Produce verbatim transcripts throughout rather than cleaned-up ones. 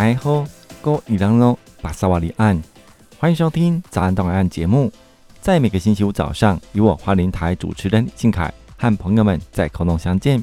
大家好，我是人肉巴沙瓦里岸，欢迎收听早安档案节目。在每个星期五早上，由我花莲台主持人信凯和朋友们在空中相见，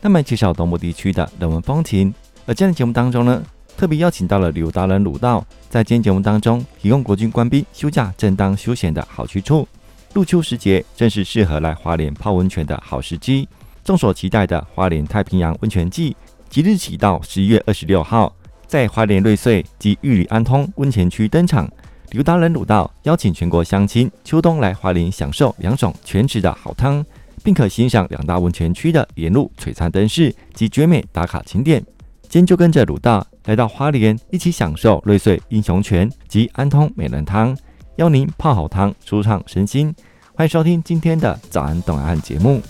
那么介绍东部地区的人文风情。而今天的节目当中呢，特别邀请到了旅游达人鲁道，在今天节目当中提供国军官兵休假正当休闲的好去处。入秋时节正是适合来花莲泡温泉的好时机，众所期待的花莲太平洋温泉季即日起到十一月二十六号在花莲瑞穗及玉里安通温泉区登场。旅游达人鲁道邀请全国乡亲秋冬来花莲享受两种全池的好汤，并可欣赏两大温泉区的沿路璀璨灯饰及绝美打卡景点。今天就跟着鲁道来到花莲，一起享受瑞穗英雄泉及安通美人汤，邀您泡好汤舒畅身心。欢迎收听今天的早安档案节目。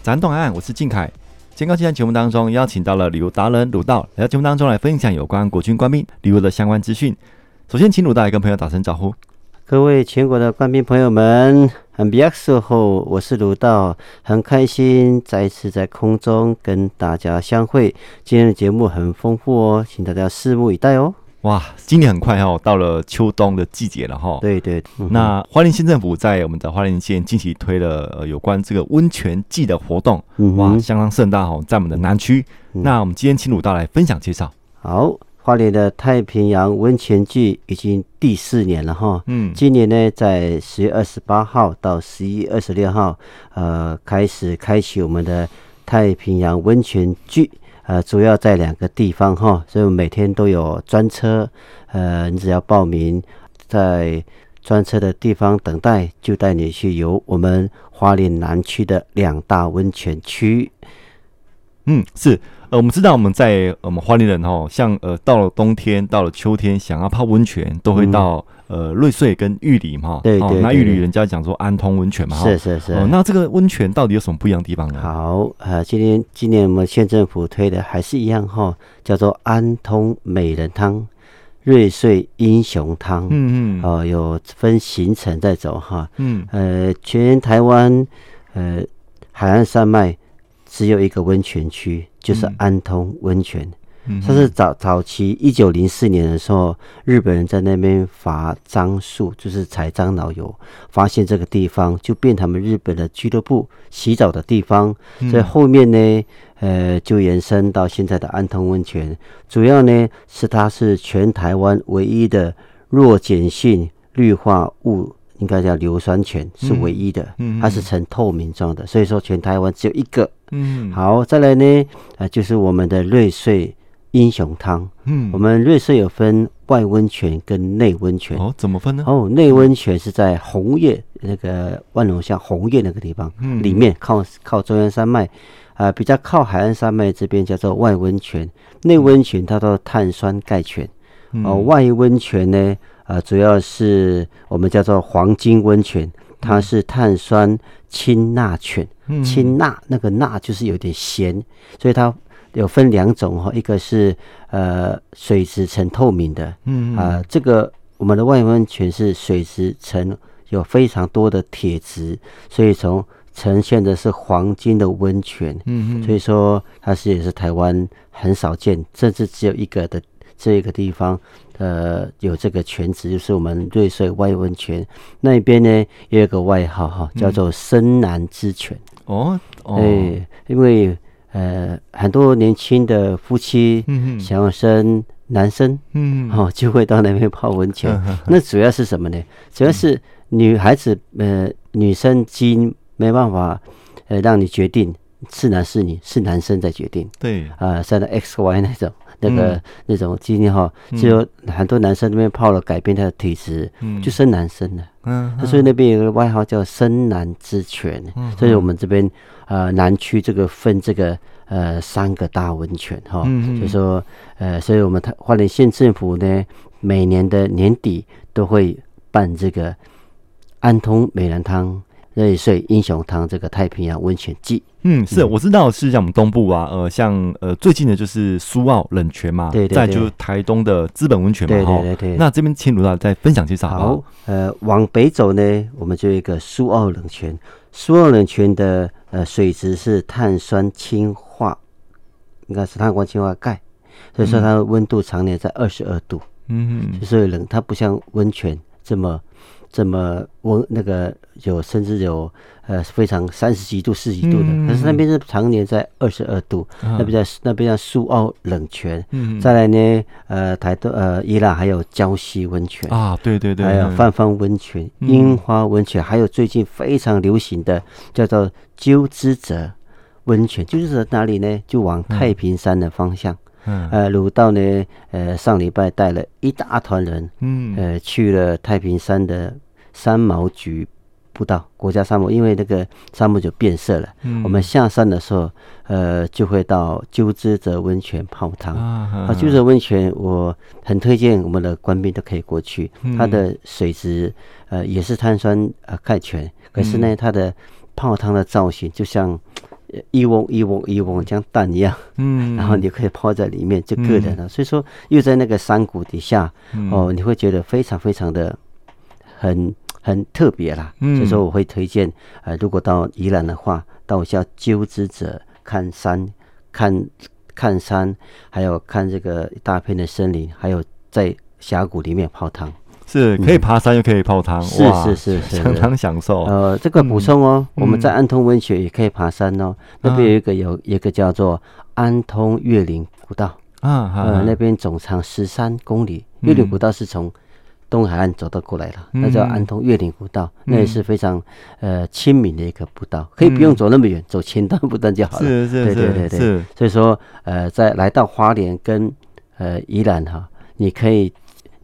早安档案，我是靖凯。今天在节目当中邀请到了旅游达人鲁道来到节目当中来分享有关国军官兵旅游的相关资讯。首先请鲁道来跟朋友打声招呼。各位全国的官兵朋友们，很比较时候，我是鲁道，很开心再一次在空中跟大家相会。今天的节目很丰富哦，请大家拭目以待哦。哇，今年很快哦，到了秋冬的季节了哈。对对，嗯、那花莲县政府在我们的花莲县近期推了、呃、有关这个温泉季的活动，嗯、哇，相当盛大哦，在我们的南区。嗯、那我们今天请鲁道来分享介绍。好，花莲的太平洋温泉季已经第四年了哈。嗯，今年呢，在十月二十八号到十一月二十六号，呃，开始开启我们的太平洋温泉季。呃，主要在两个地方哈，所以我们每天都有专车，呃，你只要报名，在专车的地方等待，就带你去游我们花莲南区的两大温泉区。嗯，是，呃，我们知道我们在我们花莲人哈，像呃到了冬天，到了秋天，想要泡温泉，都会到、嗯、呃瑞穗跟玉里嘛，对 对, 對, 對、哦，那玉里人家讲说安通温泉嘛，是是是、哦。那这个温泉到底有什么不一样的地方呢？好，呃，今天今年我们县政府推的还是一样哈，叫做安通美人汤、瑞穗英雄汤，嗯嗯，哦、呃，有分行程在走哈，嗯，呃，全台湾呃海岸山脉。只有一个温泉区，就是安通温泉。嗯，它是早早期一九零四年的时候，日本人在那边伐樟树，就是采樟脑油，发现这个地方就变他们日本的俱乐部洗澡的地方。所以后面呢，呃，就延伸到现在的安通温泉。主要呢是它是全台湾唯一的弱碱性氯化物。应该叫硫酸泉是唯一的，嗯嗯、它是呈透明状的，所以说全台湾只有一个。嗯，好，再来呢，呃，就是我们的瑞穗英雄汤。嗯，我们瑞穗有分外温泉跟内温泉。哦，怎么分呢？哦，内温泉是在红叶那个万荣乡红叶那个地方，嗯、里面靠靠中央山脉。呃，比较靠海岸山脉这边叫做外温泉，内温泉它叫碳酸钙泉。嗯、呃，外温泉呢？呃，主要是我们叫做黄金温泉，它是碳酸氢钠泉，嗯、氢钠那个钠就是有点咸，所以它有分两种哈，一个是呃水质呈透明的，嗯啊、呃，这个我们的外温泉是水质呈有非常多的铁质，所以从呈现的是黄金的温泉，嗯，所以说它是也是台湾很少见，甚至只有一个的。这个地方，呃，有这个泉池，就是我们瑞穗外温泉那边呢，也有个外号哈，叫做"深南之泉"嗯。哦，对，因为呃，很多年轻的夫妻想要生男生，嗯，哦，就会到那边泡温泉。嗯、那主要是什么呢？主要是女孩子，呃，女生基因没办法，呃，让你决定是男是女，是男生在决定。对，啊、呃，像 X Y 那种。那个、嗯、那种经验哈，只有很多男生那边泡了，改变他的体质，嗯、就生男生了。嗯，嗯所以那边有个外号叫"生男之泉"，嗯、所以我们这边呃南区这个分这个呃三个大温泉哈，嗯、所以说呃，所以我们花莲县政府呢，每年的年底都会办这个安通美人汤、瑞穗英雄堂这个太平洋温泉季。嗯，是我知道是像我们东部啊，呃，像呃最近的就是苏澳冷泉嘛，对对对，再就是台东的资本温泉嘛，对对对对。那这边请卢大再分享介绍好不好？好，呃，往北走呢，我们就有一个苏澳冷泉。苏澳冷泉的呃水质是碳酸氢化，应该是碳酸氢化钙，所以说它的温度常年在二十二度，嗯，所以冷，它不像温泉这么。这么温那个有甚至有呃非常三十几度四十几度的，嗯、可是那边是常年在二十二度，嗯、那边叫那边叫苏澳冷泉。嗯、再来呢，呃台东呃宜兰还有礁溪温泉啊，对对对，还有范芳温泉、嗯、樱花温泉，还有最近非常流行的叫做鸠之泽温泉。鸠之泽哪里呢？就往太平山的方向。嗯嗯、呃，鲁道呢，呃，上礼拜带了一大团人，嗯，呃，去了太平山的三毛榉步道，国家沙漠，因为那个沙漠就变色了。嗯、我们下山的时候，呃，就会到鸠之泽温泉泡汤。啊，鸠之泽温泉我很推荐我们的官兵都可以过去，嗯、它的水质呃也是碳酸呃钙泉，可是呢，它的泡汤的造型就像。一瓮一瓮一瓮像蛋一样，嗯，然后你可以泡在里面就个人了、嗯、所以说又在那个山谷底下、嗯、哦，你会觉得非常非常的很很特别啦、嗯、所以说我会推荐呃，如果到宜兰的话，到一下鸠之泽看山看看山，还有看这个一大片的森林，还有在峡谷里面泡汤，是可以爬山又可以泡汤、嗯、哇，是是是是，相当享受。呃，这个补充哦、嗯，我们在安通温泉也可以爬山哦。嗯、那边有一个有一个叫做安通越岭古道啊，呃，啊那边总长十三公里。嗯、越岭古道是从东海岸走到过来了，嗯、那叫安通越岭古道、嗯，那也是非常呃亲民的一个步道，可以不用走那么远，嗯、走前段步段就好了。是是是，对对对对。所以说，呃，在来到花莲跟呃宜兰哈，你可以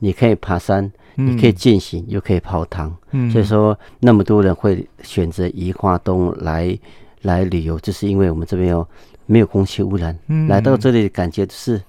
你可以爬山。你可以践行，又可以泡汤、嗯，所以说那么多人会选择宜花东来来旅游，就是因为我们这边有没有空气污染、嗯，来到这里感觉就是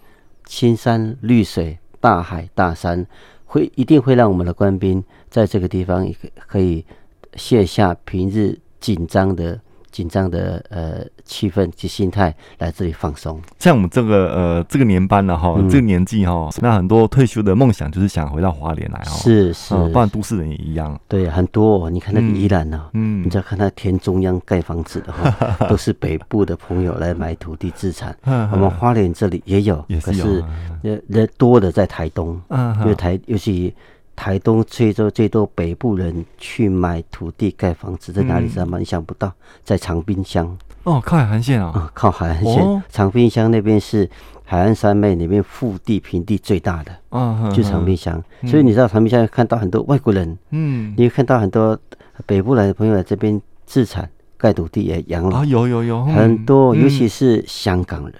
青山绿水、大海大山，会一定会让我们的官兵在这个地方也可以卸下平日紧张的。紧张的呃气氛及心态来这里放松。像我们这个呃这个年班了哈、嗯，这个年纪哈，那很多退休的梦想就是想回到花莲来哈。是是、呃，不然都市人也一样。对，很多、哦、你看那个宜兰啊，嗯，你只要看他田中央盖房子的话、嗯，都是北部的朋友来买土地资产。我们花莲这里也有，也是有、啊，可是人多的在台东，嗯，因为台尤其。台东最多最多北部人去买土地盖房子，在哪里知道吗？你想不到，在长滨乡哦，靠海岸线啊、哦嗯，靠海岸线，哦、长滨乡那边是海岸山脉里面腹地平地最大的，哦、就长滨乡、嗯。所以你知道长滨乡看到很多外国人，嗯，你看到很多北部来的朋友来这边自产盖土地也养老啊，有有有、嗯、很多，尤其是香港人，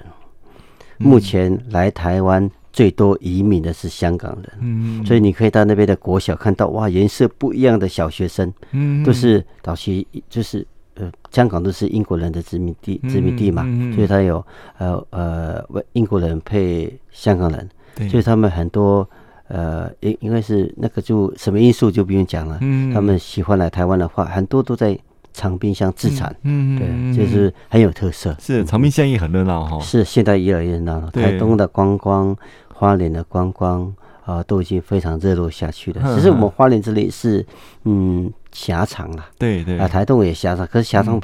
嗯、目前来台湾。最多移民的是香港人、嗯、所以你可以到那边的国小看到哇，颜色不一样的小学生，嗯，都是早期就是呃，香港都是英国人的殖民地，殖民地嘛，嗯嗯、所以他有呃呃英国人配香港人，所以他们很多呃，因因为是那个就什么因素就不用讲了，嗯、他们喜欢来台湾的话，很多都在。长滨乡自产，嗯，嗯对，就是很有特色。是长滨乡也很热闹哈，是现在越来越热闹了。台东的观光、花莲的观光啊、呃，都已经非常热络下去了。其实我们花莲这里是嗯狭长啦，对对啊、呃，台东也狭长，可是狭长、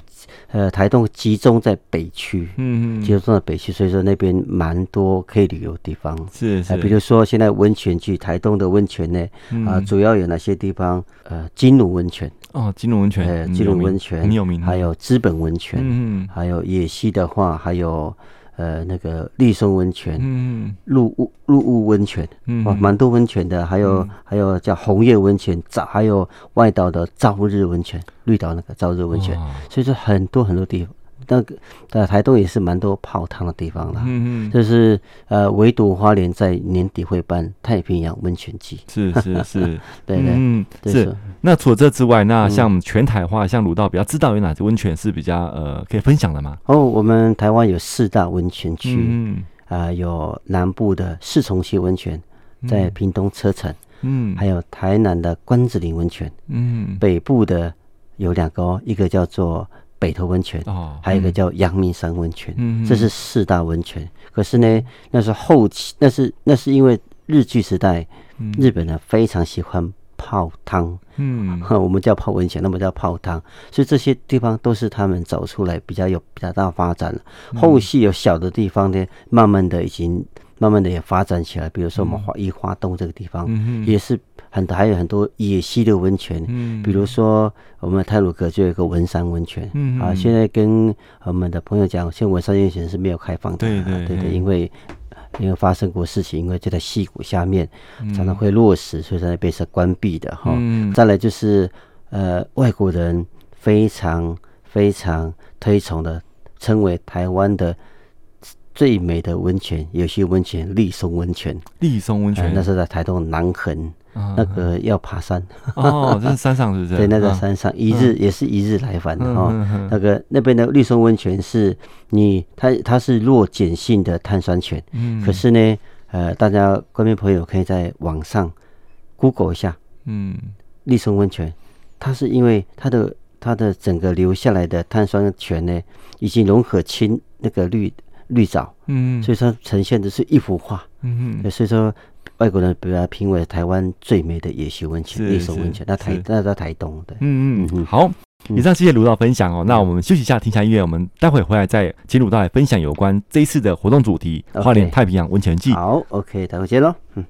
嗯、呃台东集中在北区，嗯嗯，集中在北区，所以说那边蛮多可以旅游的地方。是是、呃，比如说现在温泉区，台东的温泉呢啊、呃，主要有哪些地方？呃，金鲁温泉。哦，金龙温泉，呃，金龙温泉很有名，还有资本温泉，嗯，还有野溪的话，还有呃那个绿松温泉，嗯，鹿雾鹿雾温泉，嗯，哇，蛮多温泉的，还有、嗯、还有叫红叶温泉，还有外岛的朝日温泉，绿岛那个朝日温泉，所以说很多很多地方，那个在台东也是蛮多泡汤的地方啦，嗯嗯，就是呃，唯独花莲在年底会办太平洋温泉季，是是是，对对，嗯是。那除了这之外，那像全台话，嗯、像鲁道比较知道有哪些温泉是比较呃可以分享的吗？哦，我们台湾有四大温泉区，嗯啊、呃，有南部的四重溪温泉，在屏东车城，嗯，还有台南的关子岭温泉，嗯，北部的。有两个哦，一个叫做北投温泉，哦，还有一个叫阳明山温泉，嗯，这是四大温泉。可是呢，那是后期，那是那是因为日据时代，嗯，日本人非常喜欢泡汤，嗯，我们叫泡温泉，那么叫泡汤，所以这些地方都是他们走出来比较有比较大发展了。后续有小的地方呢，慢慢的已经慢慢的也发展起来，比如说我们花一花东这个地方，嗯，也是很还有很多野溪的温泉，嗯，比如说我们太鲁阁就有一个文山温泉，嗯，啊，现在跟我们的朋友讲，现在文山温泉是没有开放的，对对 对， 对， 对，因为。因为发生过事情，因为就在溪谷下面，常常会落石，所以在那边是关闭的哈，嗯。再来就是呃，外国人非常非常推崇的，称为台湾的最美的温泉，有些温泉立松温泉，立松温泉，呃、那是在台东南横。那个要爬山哦，这是山上是不是？对，那个山上一日，嗯，也是一日来返的哈，嗯嗯嗯。那个那边的绿松温泉是你它它是弱碱性的碳酸泉，嗯，可是呢，呃，大家观众朋友可以在网上 Google 一下，嗯，绿松温泉，它是因为它的它的整个流下来的碳酸泉呢，已经融合清那个绿绿藻，嗯，所以它呈现的是一幅画，嗯，所以说。外国人被它评为台湾最美的野溪温泉、立松温泉，那台那在台东的。嗯嗯，好，以上谢谢鲁道分享哦。那我们休息一下，听一下音乐，我们待会回来再请鲁道来分享有关这一次的活动主题——花莲太平洋温泉季。好 ，OK， 待会见喽。嗯。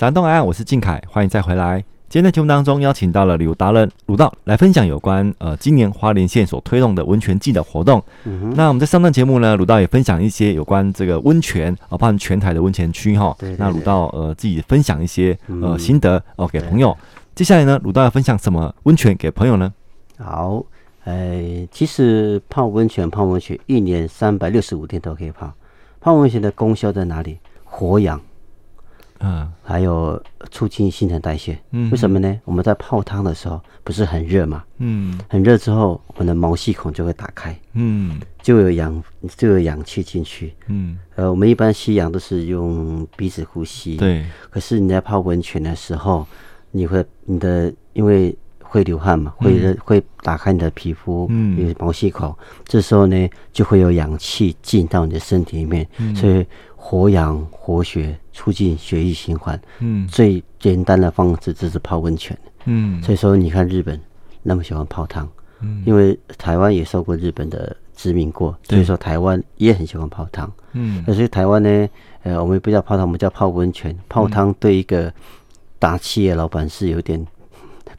展东安，我是靖凯，欢迎再回来。今天的节目当中邀请到了鲁达人鲁道来分享有关呃今年花莲县所推动的温泉季的活动。嗯，那我们在上段节目呢，鲁道也分享一些有关这个温泉啊，包含全台的温泉区哈。那鲁道呃自己分享一些呃心得哦，呃、给朋友。接下来呢，鲁道要分享什么温泉给朋友呢？好，呃，其实泡温泉泡温泉一年三百六十五天都可以泡。泡温泉的功效在哪里？活阳。嗯，还有促进新陈代谢。嗯，为什么呢？我们在泡汤的时候不是很热嘛？嗯，很热之后，我们的毛细孔就会打开，嗯，就有氧就有氧气进去。嗯，呃，我们一般吸氧都是用鼻子呼吸。对。可是你在泡温泉的时候，你会你的因为会流汗嘛，会、嗯、会打开你的皮肤，嗯，有毛细孔，这时候呢就会有氧气进到你的身体里面，嗯、所以活氧活血，促进血液循环，嗯，最简单的方式就是泡温泉，嗯，所以说你看日本那么喜欢泡汤，嗯，因为台湾也受过日本的殖民过，所以说台湾也很喜欢泡汤，嗯，所以台湾呢，呃，我们不叫泡汤，我们叫泡温泉，泡汤对一个大企业老板是有点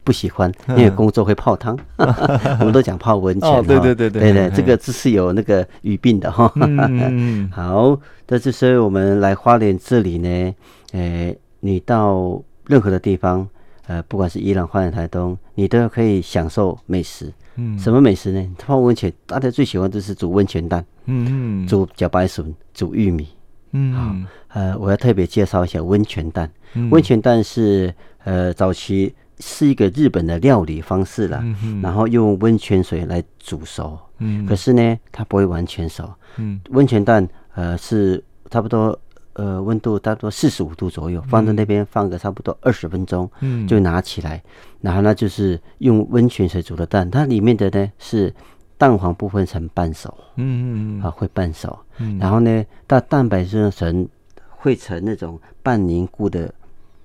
不喜欢，因为工作会泡汤，我们都讲泡温泉、哦、对对对对对对，这个字是有那个语病的哈。嗯、好，那就是我们来花莲这里呢，呃，你到任何的地方，呃，不管是宜兰、花莲、台东，你都可以享受美食。嗯，什么美食呢？泡温泉，大家最喜欢就是煮温泉蛋，嗯，煮茭白笋，煮玉米。嗯，好，呃，我要特别介绍一下温泉蛋。温泉蛋是呃早期是一个日本的料理方式啦，嗯、然后用温泉水来煮熟。嗯，可是呢，它不会完全熟。嗯，温泉蛋呃是差不多呃温度差不多四十五度左右，放在那边放个差不多二十分钟，嗯，就拿起来，然后呢就是用温泉水煮的蛋，它里面的呢是。蛋黄部分成半熟，嗯嗯嗯，啊会半熟，嗯，然后呢，它蛋白质成会成那种半凝固的、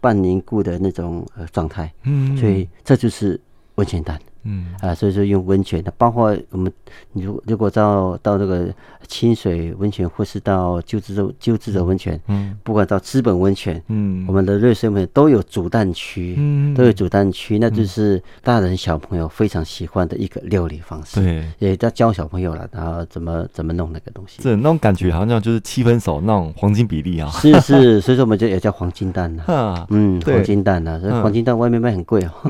半凝固的那种呃状态，嗯，所以这就是温泉蛋，嗯啊，所以说用温泉的，包括我们你如如果到到这个清水温泉，或是到鸠兹的鸠兹的温泉，嗯，不管到知本温泉，嗯，我们的瑞穗温泉都有煮蛋区，嗯，都有煮蛋区，那就是大人小朋友非常喜欢的一个料理方式，对，也在教小朋友了，然后怎么怎么弄那个东西，是那种感觉好像就是七分熟那种黄金比例啊，是是，所以说我们就也叫黄金蛋啊，嗯，黄金蛋啊，所以黄金蛋外面卖很贵哦、喔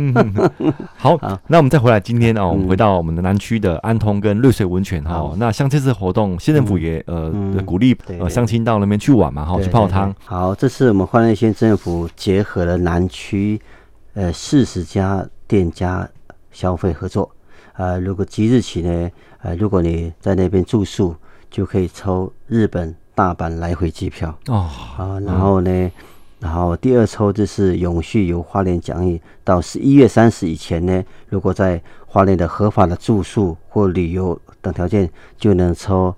嗯。好，那我们再回。后来今天啊、哦，我们回到我们的南区的安通跟瑞穗温泉哈、哦。那像这次活动，县政府也呃、嗯、鼓励呃乡亲到那边去玩嘛哈、哦，去泡汤。好，这次我们花莲县政府结合了南区呃四十家店家消费合作啊、呃，如果即日起呢，呃，如果你在那边住宿，就可以抽日本大阪来回机票哦。啊，然后呢？嗯然后第二抽就是永续由花莲奖励到十一月三十以前呢，如果在花莲的合法的住宿或旅游等条件，就能抽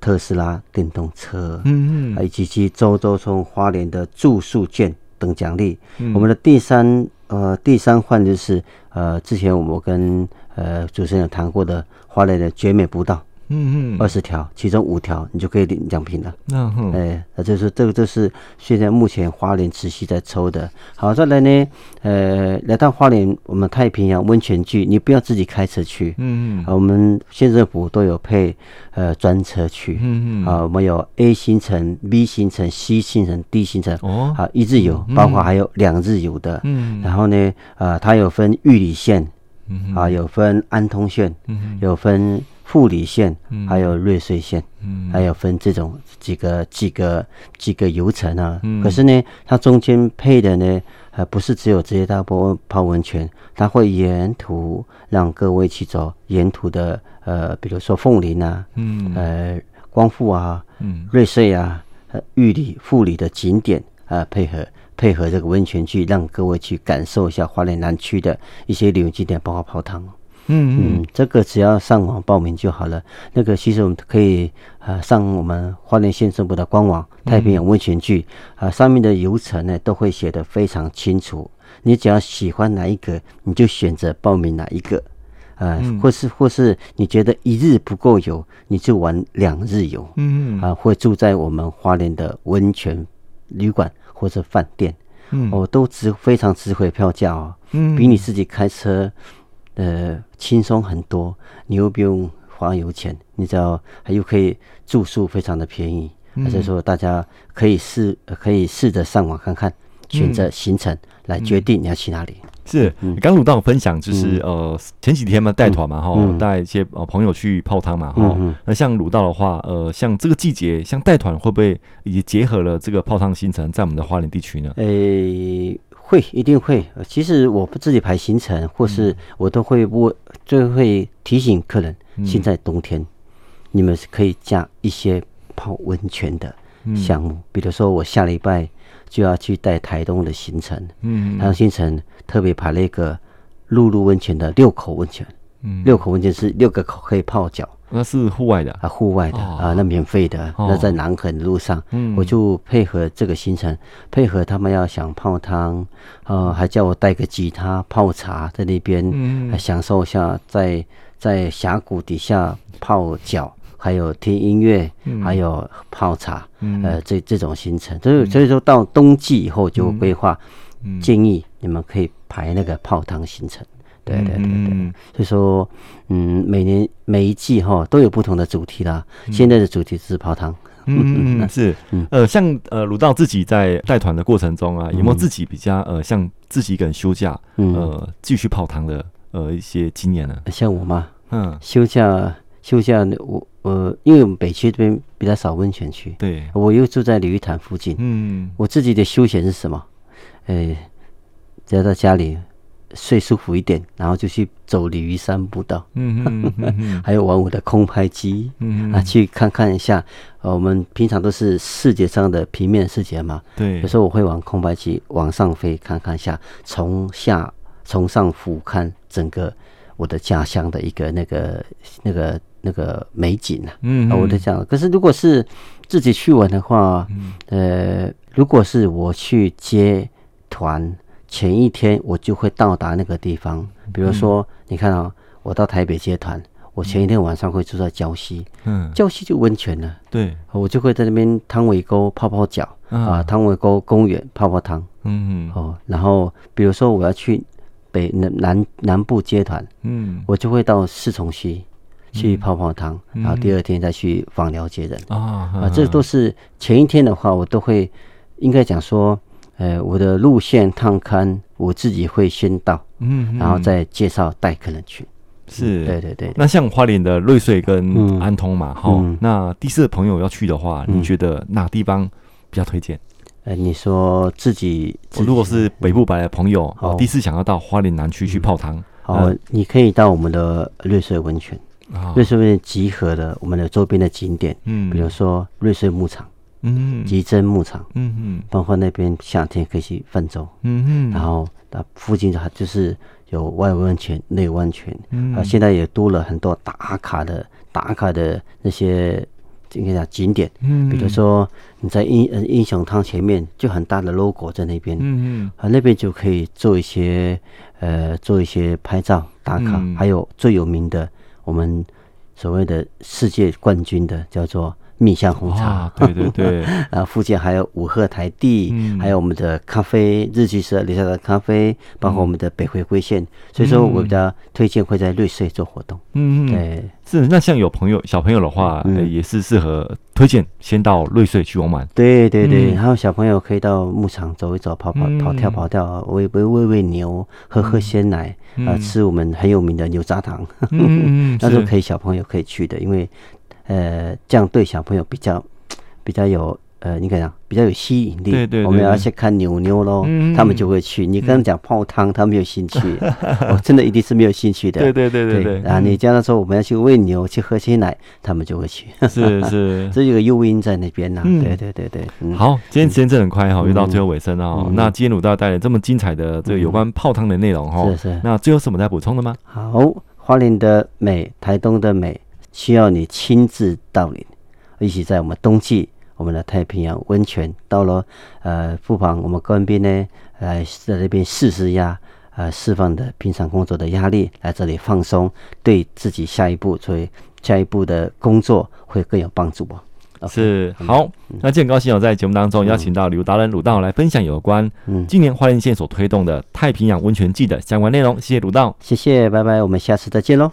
特斯拉电动车，嗯嗯，以及其周周从花莲的住宿券等奖励。嗯、我们的第三呃第三换就是呃之前我们跟呃主持人有谈过的花莲的绝美步道。嗯嗯，二十条，其中五条你就可以领奖品了。嗯哼，哎，那就是这个，就是现在目前花莲持续在抽的。好，再来呢，呃，来到花莲，我们太平洋温泉区，你不要自己开车去。嗯嗯、啊，我们县政府都有配呃专车去。嗯嗯，啊，我们有 A 行程、B 行程、C 行程、D 行程。哦，啊，一日游，包括还有两日游的。嗯，然后呢，啊、呃，它有分玉里县，嗯、啊，有分安通县，嗯、有分。富里县，还有瑞穗县，嗯，还有分这种几个几个几个游程啊。嗯、可是呢，它中间配的呢，呃，不是只有直接到泡泡温泉，它会沿途让各位一起走沿途的，呃，比如说凤林啊，嗯，呃，光复啊，嗯，瑞穗啊，呃，玉里、富里的景点啊、呃，配合。配合这个温泉区，让各位去感受一下花莲南区的一些旅游景点，包括泡汤。嗯嗯，这个只要上网报名就好了。那个其实我们可以呃上我们花莲县政府的官网太平洋温泉区啊、嗯呃，上面的游程呢都会写得非常清楚。你只要喜欢哪一个，你就选择报名哪一个。呃，嗯、或是或是你觉得一日不够游，你就玩两日游。嗯啊、呃，或住在我们花莲的温泉旅馆或者饭店。嗯，哦，都值非常值回票价哦。嗯，比你自己开车。呃，轻松很多，你又不用花油钱，你知道，还又可以住宿非常的便宜，所以、嗯、说大家可以试，可以试着上网看看，选择行程来决定你要去哪里。嗯嗯是，刚鲁道分享就是、嗯、呃前几天嘛带团嘛哈，带、嗯、一些呃朋友去泡汤嘛哈。嗯、那像鲁道的话，呃像这个季节，像带团会不会也结合了这个泡汤行程在我们的花莲地区呢？诶、欸，会，一定会。其实我自己排行程，或是我都会我最会提醒客人，嗯、现在冬天你们是可以加一些泡温泉的项目，嗯、比如说我下礼拜。就要去带台东的行程，嗯，然后行程特别排了一个陆路温泉的六口温泉，嗯，六口温泉是六个口可以泡脚，那是户外的啊，户外的、哦、啊，那免费的、哦，那在南横路上，嗯，我就配合这个行程，配合他们要想泡汤，呃，还叫我带个吉他泡茶在那边，嗯，还享受一下在在峡谷底下泡脚。还有听音乐、嗯，还有泡茶，嗯、呃，这这种行程，所以所以说到冬季以后就规划、嗯，建议你们可以排那个泡汤行程，对对对对，嗯、所以说，嗯，每年每一季哈都有不同的主题啦，嗯、现在的主题是泡汤。嗯嗯是，呃，像呃鲁道自己在带团的过程中啊，有没有自己比较呃像自己一个人休假，嗯、呃继续泡汤的呃一些经验呢？像我嘛，嗯，休假。休假我呃，因为我们北区这边比较少温泉区，对，我又住在鲤鱼潭附近，嗯，我自己的休闲是什么？诶、哎，只要在家里睡舒服一点，然后就去走鲤鱼山步道，嗯嗯嗯，还有玩我的空拍机，嗯啊，去看看一下。呃，我们平常都是视觉上的平面视觉嘛，对，有时候我会玩空拍机往上飞，看看一下从下从上俯瞰整个我的家乡的一个那个那个。那个美景啊，嗯，啊、我都这样。可是如果是自己去玩的话，嗯、呃，如果是我去接团前一天，我就会到达那个地方。比如说，嗯、你看啊、哦，我到台北接团，我前一天晚上会住在礁溪，嗯，礁溪就温泉了，对，我就会在那边汤围沟泡泡脚啊，汤围沟公园泡泡汤，嗯哦，然后比如说我要去北南南部接团，嗯，我就会到四重溪。去泡泡汤、嗯，然后第二天再去访寮接人、嗯、啊，这都是前一天的话，我都会应该讲说，呃，我的路线探勘我自己会先到，嗯，然后再介绍带客人去。是、嗯，对对对。那像花莲的瑞穗跟安通嘛，哈、嗯，那第四的朋友要去的话，嗯、你觉得哪地方比较推荐？呃，你说自己，自己如果是北部白的朋友，嗯、第四想要到花莲南区去泡汤，好、嗯呃，你可以到我们的瑞穗温泉。瑞穗温泉集合了我们的周边的景点，嗯，比如说瑞穗牧场，嗯，集珍牧场，嗯嗯，包括那边夏天可以去泛舟，嗯嗯，然后那附近就是有外温泉、内温泉，嗯，啊，现在也多了很多打卡的打卡的那些应该讲景点，嗯，比如说你在英英雄汤前面就很大的 logo 在那边，嗯嗯，啊，那边就可以做一些呃做一些拍照打卡，嗯、还有最有名的。我们所谓的世界冠军的叫做蜜香红茶，对对对，啊，附近还有五鹤台地、嗯，还有我们的咖啡，日据时代留下的咖啡，包括我们的北回归线、嗯，所以说我比较推荐会在瑞穗做活动。嗯，对，是。那像有朋友小朋友的话，嗯呃、也是适合推荐先到瑞穗去玩玩。对对对，嗯、还有小朋友可以到牧场走一走，跑跑、嗯、跑跳跑跳，喂喂喂喂牛，喝喝鲜奶，啊、嗯呃，吃我们很有名的牛轧糖，嗯、那都可以小朋友可以去的，因为。呃，这样对小朋友比较比较有呃，你看啊，比较有吸引力。对 对, 對，我们要去看牛牛喽、嗯，他们就会去。你跟他们讲泡汤，他没有兴趣，我、哦、真的一定是没有兴趣的。对对对对 对, 對。啊，你这样说我们要去喂牛，去喝些奶，他们就会去。是是，这有个诱因在那边呐、啊嗯。对对对对、嗯。好，今天时间真的很快哈、哦，又到最后尾声了、哦嗯。那今天鲁道带来这么精彩的这个有关泡汤的内容哈、哦嗯。是是。那最后什么在补充的吗？好，花莲的美，台东的美。需要你亲自到临，一起在我们冬季我们的太平洋温泉到了，呃，不妨我们官兵呢，呃，在这边试试压，呃，释放的平常工作的压力，来这里放松，对自己下一步，所以下一步的工作会更有帮助哦。Okay, 是好、嗯，那今天很高兴有在节目当中邀请到旅游达人鲁道来分享有关今年花莲县所推动的太平洋温泉季的相关内容。谢谢鲁道，谢谢，拜拜，我们下次再见喽。